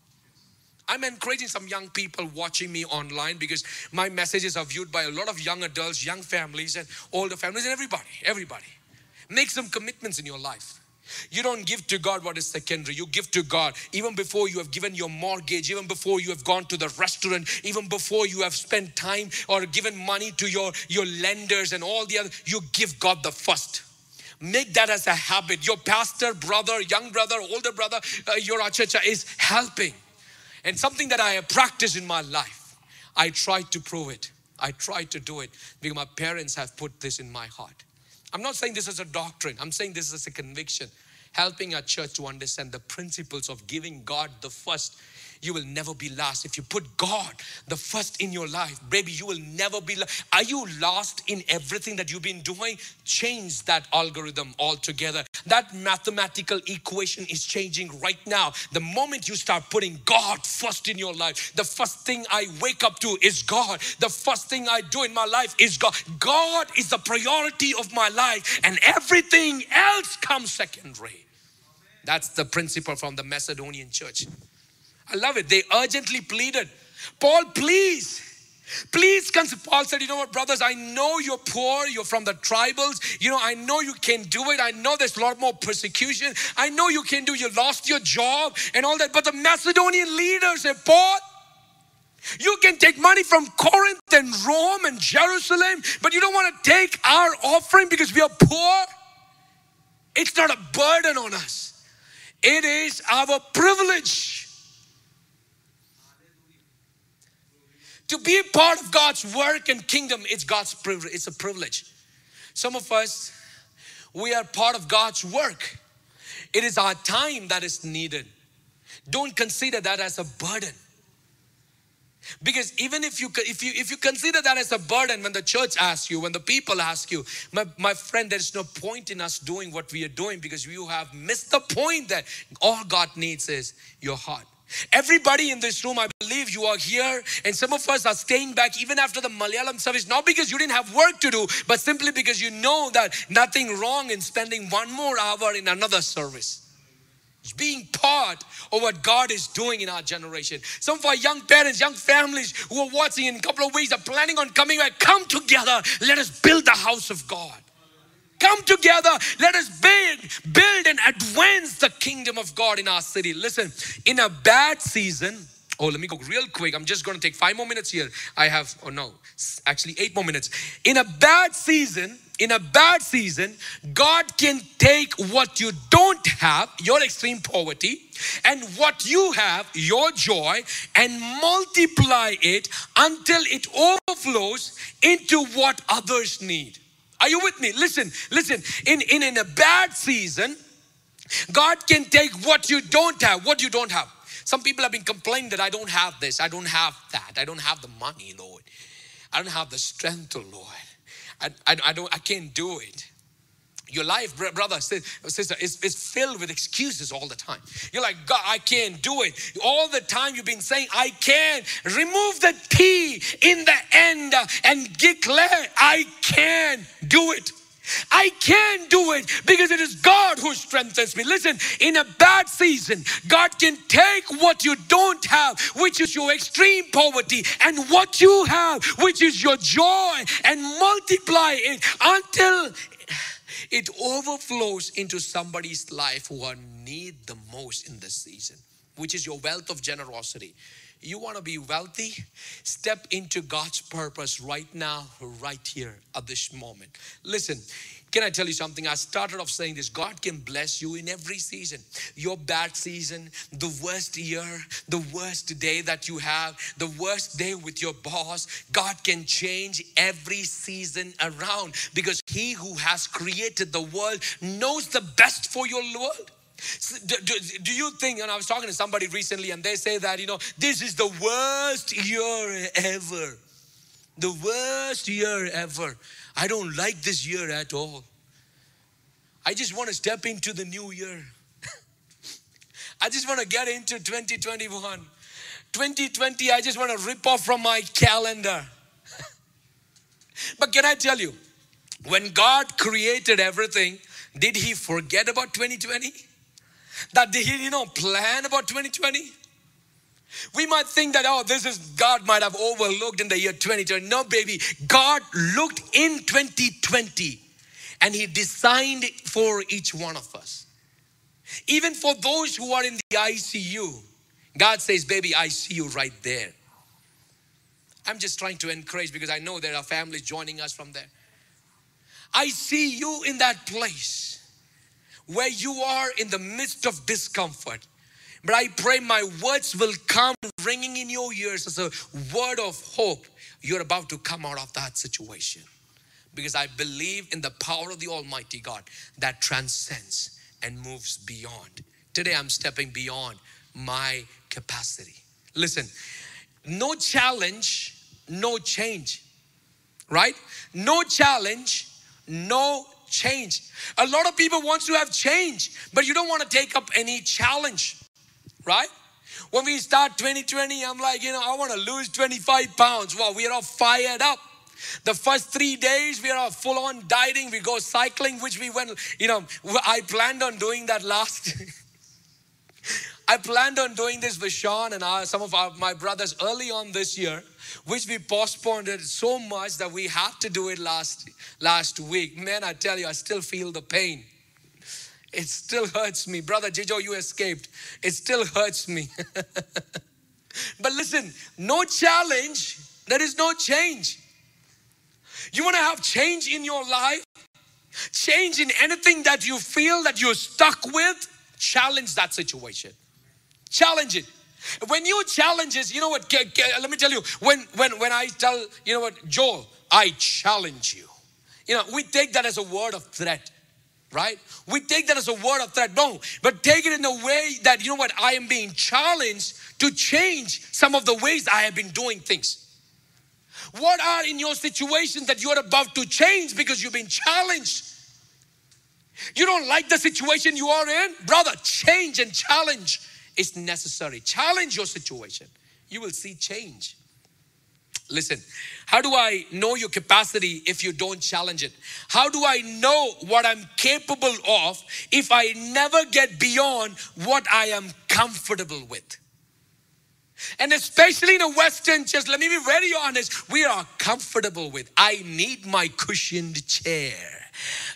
I'm encouraging some young people watching me online, because my messages are viewed by a lot of young adults, young families and older families, and everybody. Make some commitments in your life. You don't give to God what is secondary. You give to God even before you have given your mortgage, even before you have gone to the restaurant, even before you have spent time or given money to your lenders and all the other. You give God the first. Make that as a habit. Your pastor, brother, young brother, older brother, your achacha is helping. And something that I have practiced in my life, I tried to prove it. I tried to do it because my parents have put this in my heart. I'm not saying this is a doctrine. I'm saying this is a conviction. Helping our church to understand the principles of giving God the first. You will never be lost. If you put God the first in your life, baby, you will never be lost. Are you lost in everything that you've been doing? Change that algorithm altogether. That mathematical equation is changing right now. The moment you start putting God first in your life, the first thing I wake up to is God. The first thing I do in my life is God. God is the priority of my life and everything else comes secondary. That's the principle from the Macedonian church. I love it. They urgently pleaded. Paul, please. Please, Paul said, you know what, brothers, I know you're poor. You're from the tribals. You know, I know you can do it. I know there's a lot more persecution. I know you can do it. You lost your job and all that. But the Macedonian leaders said, Paul, you can take money from Corinth and Rome and Jerusalem, but you don't want to take our offering because we are poor. It's not a burden on us. It is our privilege to be part of God's work and kingdom. It's God's privilege. It's a privilege. Some of us, we are part of God's work. It is our time that is needed. Don't consider that as a burden. Because even if you consider that as a burden, when the church asks you, when the people ask you, my friend, there's no point in us doing what we are doing because you have missed the point that all God needs is your heart. Everybody in this room, I believe you are here, and some of us are staying back even after the Malayalam service, not because you didn't have work to do, but simply because you know that nothing wrong in spending one more hour in another service. It's being part of what God is doing in our generation. Some of our young parents, young families who are watching in a couple of weeks are planning on coming back. Come together. Let us build the house of God. Come together. Let us build and advance the kingdom of God in our city. Listen, in a bad season, oh, let me go real quick. I'm just going to take 5 more minutes here. I have, oh no, actually 8 more minutes. In a bad season, God can take what you don't have, your extreme poverty, and what you have, your joy, and multiply it until it overflows into what others need. Are you with me? Listen. In a bad season, God can take what you don't have, Some people have been complaining that I don't have this, I don't have that, I don't have the money, Lord. I don't have the strength, Lord. I can't do it. Your life, brother, sister, is filled with excuses all the time. You're like, God, I can't do it. All the time you've been saying, I can. Remove the T in the end and declare, I can do it. I can do it because it is God who strengthens me. Listen, in a bad season, God can take what you don't have, which is your extreme poverty, and what you have, which is your joy, and multiply it until it overflows into somebody's life who are need the most in this season, which is your wealth of generosity. You want to be wealthy? Step into God's purpose right now, right here at this moment. Listen, can I tell you something? I started off saying this. God can bless you in every season. Your bad season, the worst year, the worst day that you have, the worst day with your boss. God can change every season around because He who has created the world knows the best for your world. Do you think, and I was talking to somebody recently and they say that, you know, this is the worst year ever. The worst year ever. I don't like this year at all. I just want to step into the new year. I just want to get into 2021. 2020, I just want to rip off from my calendar. But can I tell you, when God created everything, did He forget about 2020? That did He, you know, plan about 2020? We might think that, oh, this is God might have overlooked in the year 2020. No, baby, God looked in 2020 and He designed for each one of us. Even for those who are in the ICU, God says, baby, I see you right there. I'm just trying to encourage because I know there are families joining us from there. I see you in that place where you are in the midst of discomfort. But I pray my words will come ringing in your ears as a word of hope. You're about to come out of that situation. Because I believe in the power of the Almighty God that transcends and moves beyond. Today I'm stepping beyond my capacity. Listen, no challenge, no change. Right? No challenge, no change. A lot of people want to have change, but you don't want to take up any challenge. Right? When we start 2020, I'm like, I want to lose 25 pounds. Wow, we are all fired up. The first 3 days, we are all full on dieting. We go cycling, which we went, I planned on doing that last. I planned on doing this with Sean and my brothers early on this year, which we postponed it so much that we had to do it last week. Man, I tell you, I still feel the pain. It still hurts me. Brother Jijo, you escaped. It still hurts me. But listen, no challenge, there is no change. You want to have change in your life? Change in anything that you feel that you're stuck with? Challenge that situation. Challenge it. When you challenge it, let me tell you, when I tell, Joel, I challenge you. We take that as a word of threat. Right? We take that as a word of threat. No, but take it in a way that, I am being challenged to change some of the ways I have been doing things. What are in your situations that you're about to change because you've been challenged? You don't like the situation you are in? Brother, change and challenge is necessary. Challenge your situation. You will see change. Listen, how do I know your capacity if you don't challenge it? How do I know what I'm capable of if I never get beyond what I am comfortable with? And especially in a Western church, let me be very honest, we are comfortable with, I need my cushioned chair.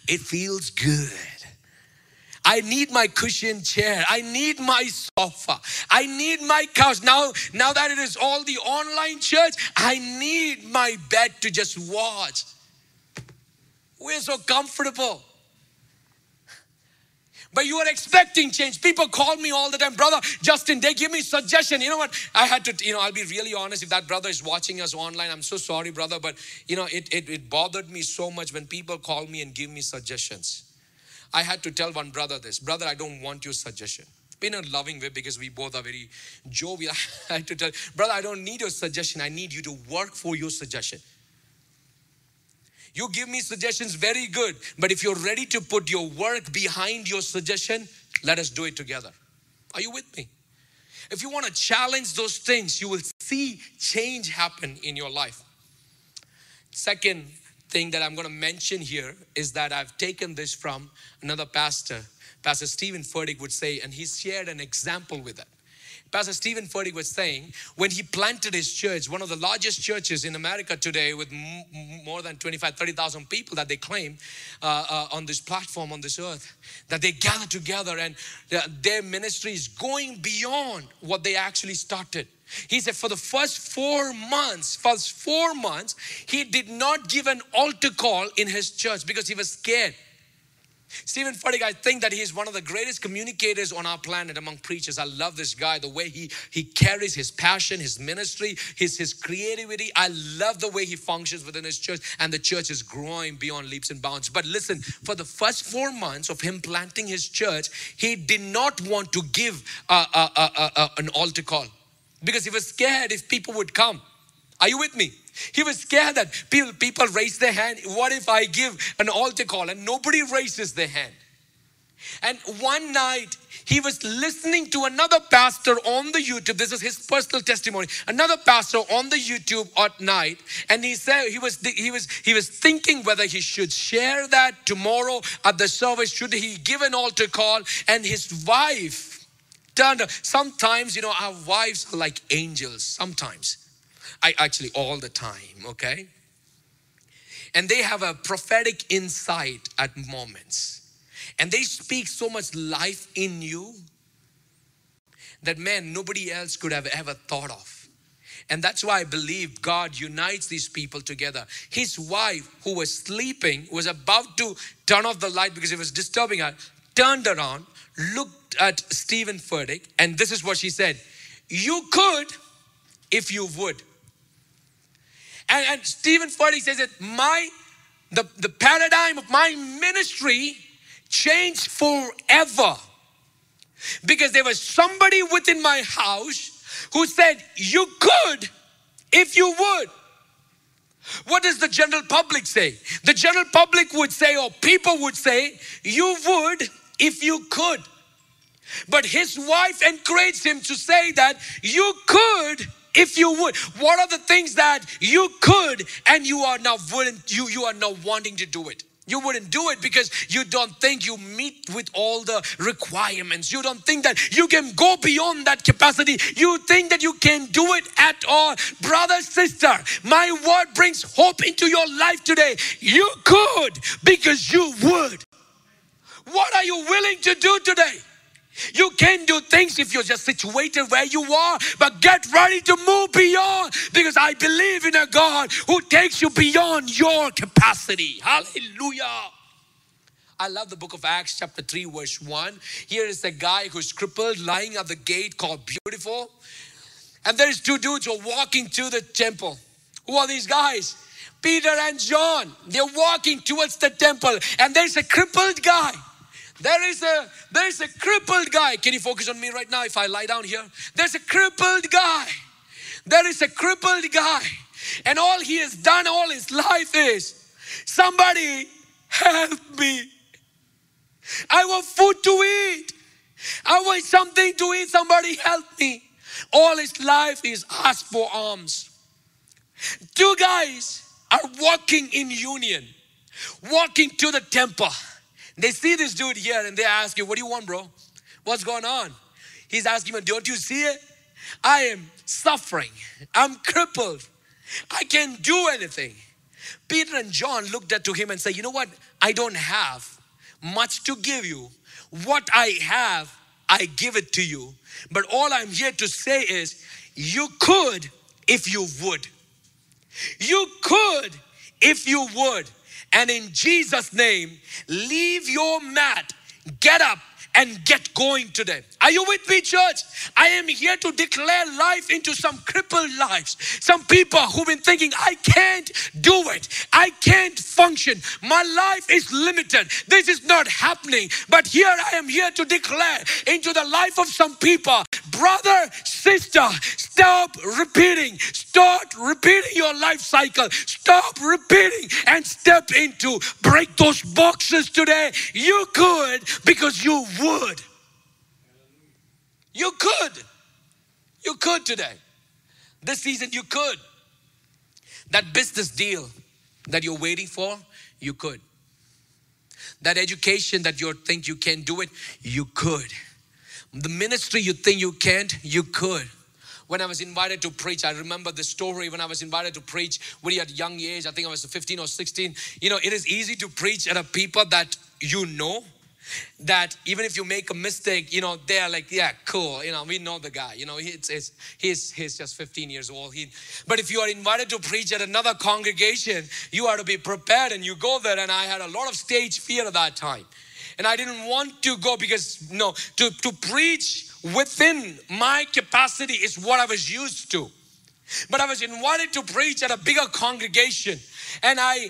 It feels good. I need my cushioned chair. I need my sofa. I need my couch. Now that it is all the online church, I need my bed to just watch. We're so comfortable. But you are expecting change. People call me all the time, Brother Justin, they give me suggestion. You know what? I had to, I'll be really honest. If that brother is watching us online, I'm so sorry, brother. But, it bothered me so much when people call me and give me suggestions. I had to tell one brother this. Brother, I don't want your suggestion. In a loving way, because we both are very jovial. I had to tell, brother, I don't need your suggestion. I need you to work for your suggestion. You give me suggestions, very good. But if you're ready to put your work behind your suggestion, let us do it together. Are you with me? If you want to challenge those things, you will see change happen in your life. Second thing that I'm going to mention here is that I've taken this from another pastor. Pastor Stephen Furtick would say, and he shared an example with it. Pastor Stephen Furtick was saying, when he planted his church, one of the largest churches in America today with more than 25,000-30,000 people that they claim on this platform, on this earth, that they gather together and their ministry is going beyond what they actually started. He said for the first four months, he did not give an altar call in his church because he was scared. Stephen Furtick, I think that he is one of the greatest communicators on our planet among preachers. I love this guy, the way he carries his passion, his ministry, his creativity. I love the way he functions within his church, and the church is growing beyond leaps and bounds. But listen, for the first 4 months of him planting his church, he did not want to give an altar call because he was scared if people would come. Are you with me? He was scared that people raise their hand. What if I give an altar call and nobody raises their hand? And one night he was listening to another pastor on the YouTube. This is his personal testimony. Another pastor on the YouTube at night, and he said he was thinking whether he should share that tomorrow at the service. Should he give an altar call? And his wife turned. Sometimes our wives are like angels. Sometimes. All the time, okay? And they have a prophetic insight at moments. And they speak so much life in you that, man, nobody else could have ever thought of. And that's why I believe God unites these people together. His wife, who was sleeping, was about to turn off the light because it was disturbing her, turned around, looked at Stephen Furtick, and this is what she said: "You could if you would." And Stephen Furtick says that the paradigm of my ministry changed forever, because there was somebody within my house who said, "You could if you would." What does the general public say? The general public would say, or people would say, "You would if you could." But his wife encouraged him to say that you could if you would. What are the things that you could and you are now wouldn't? You are now wanting to do it. You wouldn't do it because you don't think you meet with all the requirements. You don't think that you can go beyond that capacity. You think that you can do it at all. Brother, sister, my word brings hope into your life today. You could because you would. What are you willing to do today? You can do things if you're just situated where you are, but get ready to move beyond, because I believe in a God who takes you beyond your capacity. Hallelujah. I love the book of Acts chapter 3 verse 1. Here is a guy who's crippled lying at the gate called Beautiful. And there's two dudes who are walking to the temple. Who are these guys? Peter and John. They're walking towards the temple, and there's a crippled guy. There is a crippled guy. Can you focus on me right now if I lie down here? There's a crippled guy. There is a crippled guy. And all he has done all his life is, "Somebody help me. I want food to eat. I want something to eat. Somebody help me." All his life is asked for alms. Two guys are walking in union, walking to the temple. They see this dude here and they ask him, "What do you want, bro? What's going on?" He's asking him, "Don't you see it? I am suffering. I'm crippled. I can't do anything." Peter and John looked at to him and said, "You know what? I don't have much to give you. What I have, I give it to you. But all I'm here to say is, you could if you would. You could if you would. And in Jesus' name, leave your mat, get up and get going today." Are you with me, church? I am here to declare life into some crippled lives. Some people who've been thinking, "I can't do it. I can't function. My life is limited. This is not happening." But here I am here to declare into the life of some people, brother, sister, stop repeating. Start repeating your life cycle. Stop repeating and step into, break those boxes today. You could because you would. You could. You could today. This season you could. That business deal that you're waiting for, you could. That education that you think you can't do it, you could. The ministry you think you can't, you could. When I was invited to preach, I remember the story when I was invited to preach really at a young age. I think I was 15 or 16. You know, it is easy to preach at a people that you know. That even if you make a mistake, you know, they're like, "Yeah, cool. You know, we know the guy. You know, he's just 15 years old. But if you are invited to preach at another congregation, you are to be prepared and you go there. And I had a lot of stage fear at that time. And I didn't want to go because, no, to preach within my capacity is what I was used to. But I was invited to preach at a bigger congregation, and I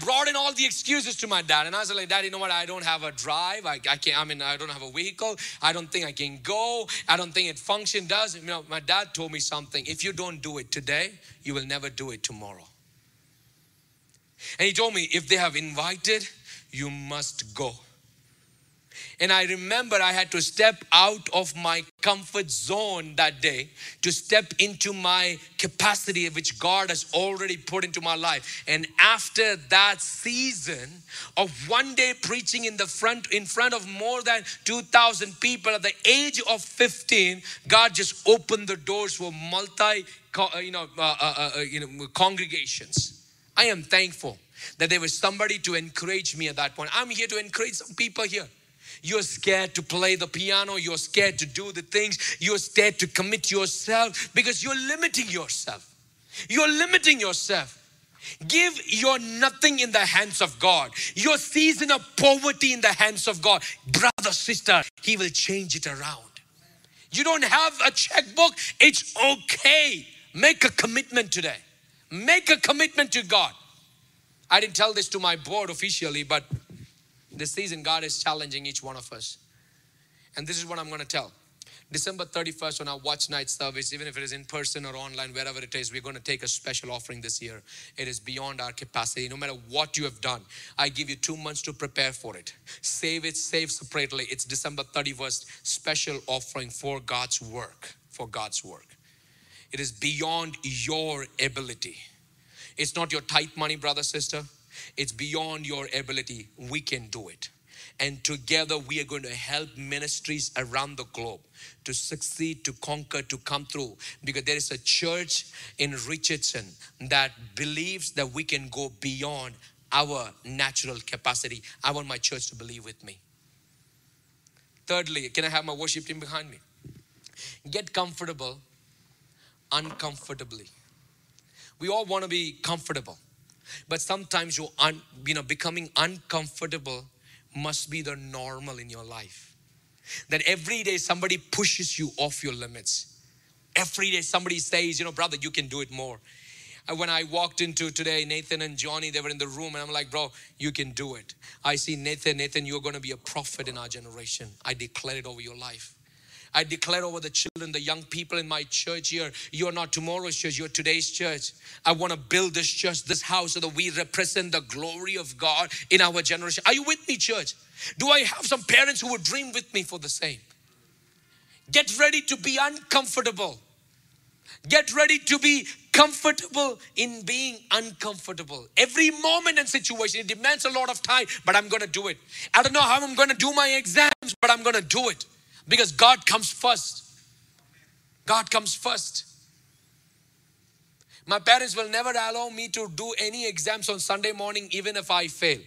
brought in all the excuses to my dad. And I was like, "Dad, you know what? I don't have a drive. I can't. I mean, I don't have a vehicle. I don't think I can go. I don't think it function does." You know, my dad told me something: "If you don't do it today, you will never do it tomorrow." And he told me, "If they have invited, you must go." And I remember I had to step out of my comfort zone that day to step into my capacity which God has already put into my life. And after that season of one day preaching in front of more than 2,000 people at the age of 15, God just opened the doors for congregations. I am thankful that there was somebody to encourage me at that point. I'm here to encourage some people here. You're scared to play the piano. You're scared to do the things. You're scared to commit yourself because you're limiting yourself. You're limiting yourself. Give your nothing in the hands of God. Your season of poverty in the hands of God. Brother, sister, He will change it around. You don't have a checkbook. It's okay. Make a commitment today. Make a commitment to God. I didn't tell this to my board officially, but this season God is challenging each one of us. And this is what I'm going to tell. December 31st on our watch night service, even if it is in person or online, wherever it is, we're going to take a special offering this year. It is beyond our capacity. No matter what you have done, I give you 2 months to prepare for it. Save it, save separately. It's December 31st, special offering for God's work, for God's work. It is beyond your ability. It's not your tight money, brother, sister. It's beyond your ability. We can do it. And together we are going to help ministries around the globe to succeed, to conquer, to come through. Because there is a church in Richardson that believes that we can go beyond our natural capacity. I want my church to believe with me. Thirdly, can I have my worship team behind me? Get comfortable uncomfortably. We all want to be comfortable. But sometimes becoming uncomfortable must be the normal in your life. That every day somebody pushes you off your limits. Every day somebody says, you know, brother, you can do it more. When I walked into today, Nathan and Johnny, they were in the room, and I'm like, bro, you can do it. I see Nathan, you're going to be a prophet in our generation. I declare it over your life. I declare over the children, the young people in my church here, you're not tomorrow's church, you're today's church. I want to build this church, this house, so that we represent the glory of God in our generation. Are you with me, church? Do I have some parents who would dream with me for the same? Get ready to be uncomfortable. Get ready to be comfortable in being uncomfortable. Every moment and situation, it demands a lot of time, but I'm going to do it. I don't know how I'm going to do my exams, but I'm going to do it. Because God comes first. God comes first. My parents will never allow me to do any exams on Sunday morning, even if I fail.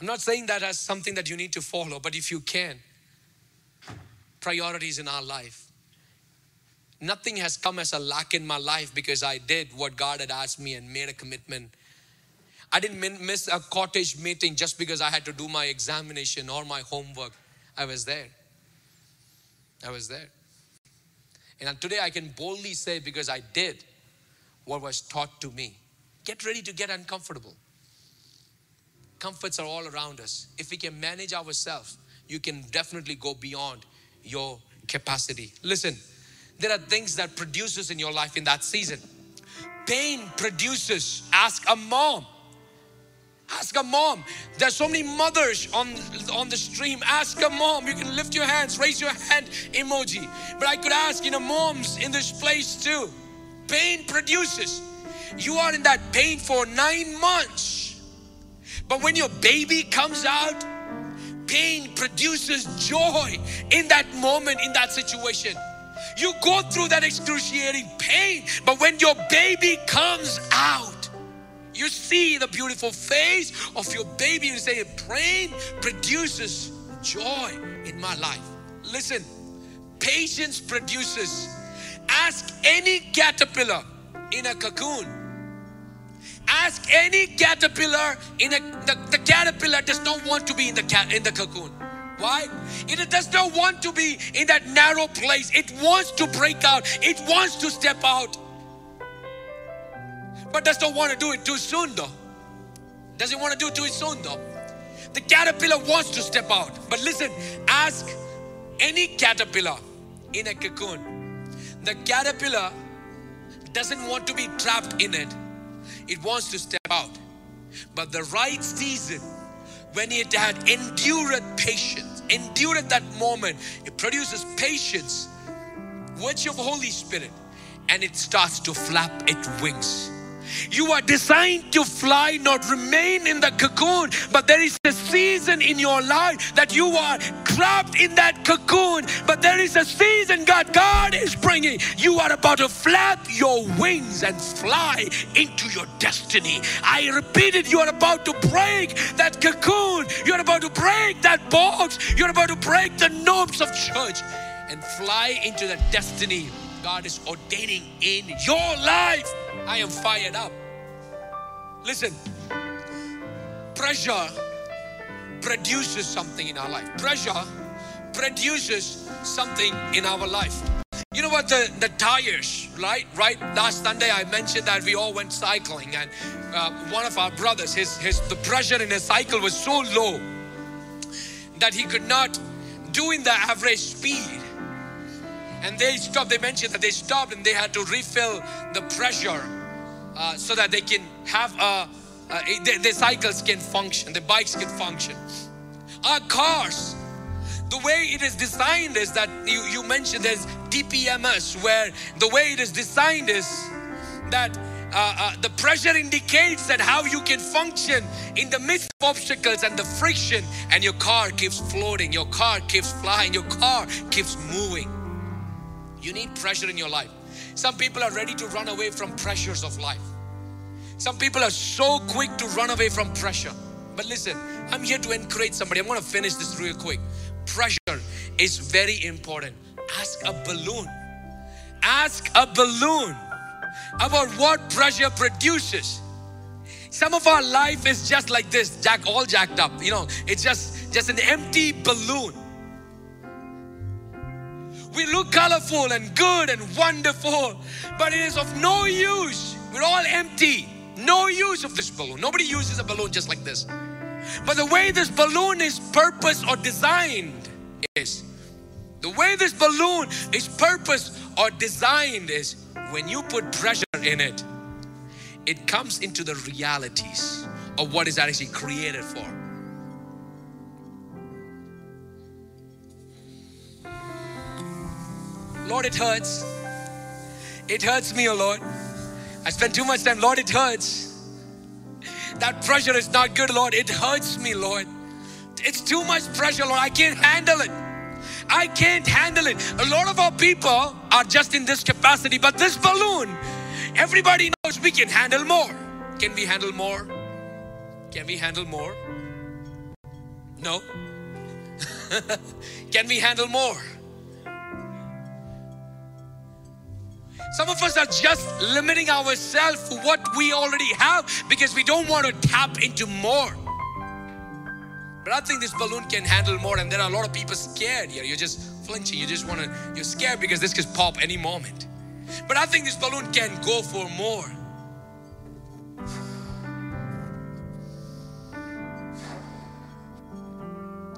I'm not saying that as something that you need to follow, but if you can, priorities in our life. Nothing has come as a lack in my life because I did what God had asked me and made a commitment. I didn't miss a cottage meeting just because I had to do my examination or my homework. I was there. And today I can boldly say, because I did what was taught to me. Get ready to get uncomfortable. Comforts are all around us. If we can manage ourselves, you can definitely go beyond your capacity. Listen, there are things that produces in your life in that season. Pain produces. Ask a mom. Ask a mom. There's so many mothers on the stream. Ask a mom. You can lift your hands, raise your hand emoji. But I could ask, you know, moms in this place too. Pain produces. You are in that pain for 9 months. But when your baby comes out, pain produces joy in that moment, in that situation. You go through that excruciating pain, but when your baby comes out, you see the beautiful face of your baby. You say, pain produces joy in my life. Listen, patience produces. Ask any caterpillar in a cocoon. Ask any caterpillar in a the caterpillar does not want to be in the cocoon. Why? It does not want to be in that narrow place. It wants to break out. It wants to step out. But does not want to do it too soon though. Doesn't want to do it too soon though. The caterpillar wants to step out. But listen, ask any caterpillar in a cocoon. The caterpillar doesn't want to be trapped in it. It wants to step out. But the right season, when it had endured patience, endured that moment, it produces patience, virtue of Holy Spirit, and it starts to flap its wings. You are designed to fly, not remain in the cocoon. But there is a season in your life that you are trapped in that cocoon. But there is a season God is bringing. You are about to flap your wings and fly into your destiny. I repeat it, you are about to break that cocoon. You are about to break that box. You are about to break the norms of church and fly into the destiny God is ordaining in your life. I am fired up. Listen, pressure produces something in our life. Pressure produces something in our life. You know what, the tires, right? Last Sunday I mentioned that we all went cycling, and one of our brothers, the pressure in his cycle was so low that he could not do in the average speed. And they stopped, they mentioned that they stopped and they had to refill the pressure so that they can have, their cycles can function, their bikes can function. Our cars, the way it is designed is that, you mentioned there's DPMS, where the way it is designed is that the pressure indicates that how you can function in the midst of obstacles and the friction, and your car keeps floating, your car keeps flying, your car keeps moving. You need pressure in your life. Some people are ready to run away from pressures of life. Some people are so quick to run away from pressure. But listen, I'm here to encourage somebody. I'm going to finish this real quick. Pressure is very important. Ask a balloon. Ask a balloon about what pressure produces. Some of our life is just like this, all jacked up. You know, it's just an empty balloon. We look colorful and good and wonderful, but it is of no use. We're all empty. No use of this balloon. Nobody uses a balloon just like this. But the way this balloon is purposed or designed is, when you put pressure in it, it comes into the realities of what it's actually created for. Lord, it hurts. It hurts me, oh Lord. I spend too much time. Lord, it hurts. That pressure is not good, Lord. It hurts me, Lord. It's too much pressure, Lord. I can't handle it. I can't handle it. A lot of our people are just in this capacity, but this balloon, everybody knows we can handle more. Can we handle more? Can we handle more? No. Can we handle more? Some of us are just limiting ourselves to what we already have because we don't want to tap into more. But I think this balloon can handle more, and there are a lot of people scared here. You're just flinching. You're scared because this could pop any moment. But I think this balloon can go for more.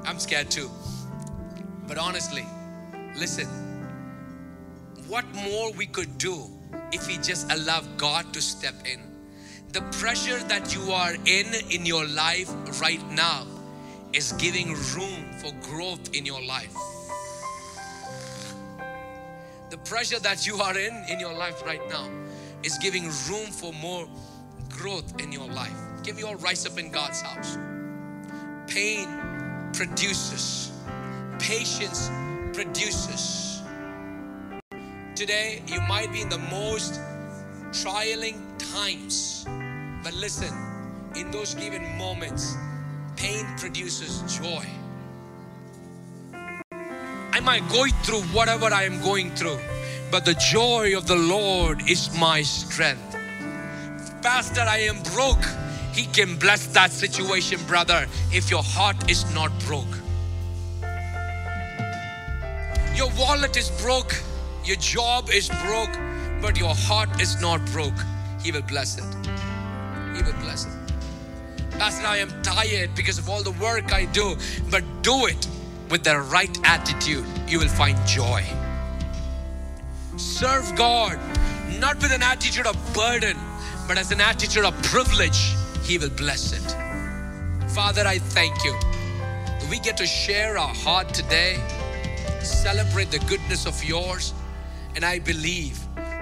I'm scared too. But honestly, listen. What more we could do if we just allow God to step in. The pressure that you are in your life right now is giving room for growth in your life. The pressure that you are in your life right now is giving room for more growth in your life. Can we all rise up in God's house? Pain produces. Patience produces. Today, you might be in the most trialing times, but listen, in those given moments, pain produces joy. I might go through whatever I am going through, but the joy of the Lord is my strength. Pastor, I am broke. He can bless that situation, brother, if your heart is not broke. Your wallet is broke. Your job is broke, but your heart is not broke. He will bless it. He will bless it. Pastor, I am tired because of all the work I do, but do it with the right attitude. You will find joy. Serve God, not with an attitude of burden, but as an attitude of privilege. He will bless it. Father, I thank you that we get to share our heart today, celebrate the goodness of yours. And I believe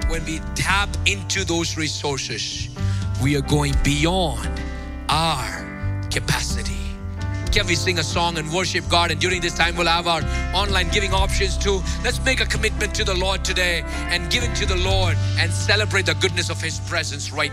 when we tap into those resources, we are going beyond our capacity. Can we sing a song and worship God? And during this time, we'll have our online giving options too. Let's make a commitment to the Lord today and give it to the Lord and celebrate the goodness of His presence right now.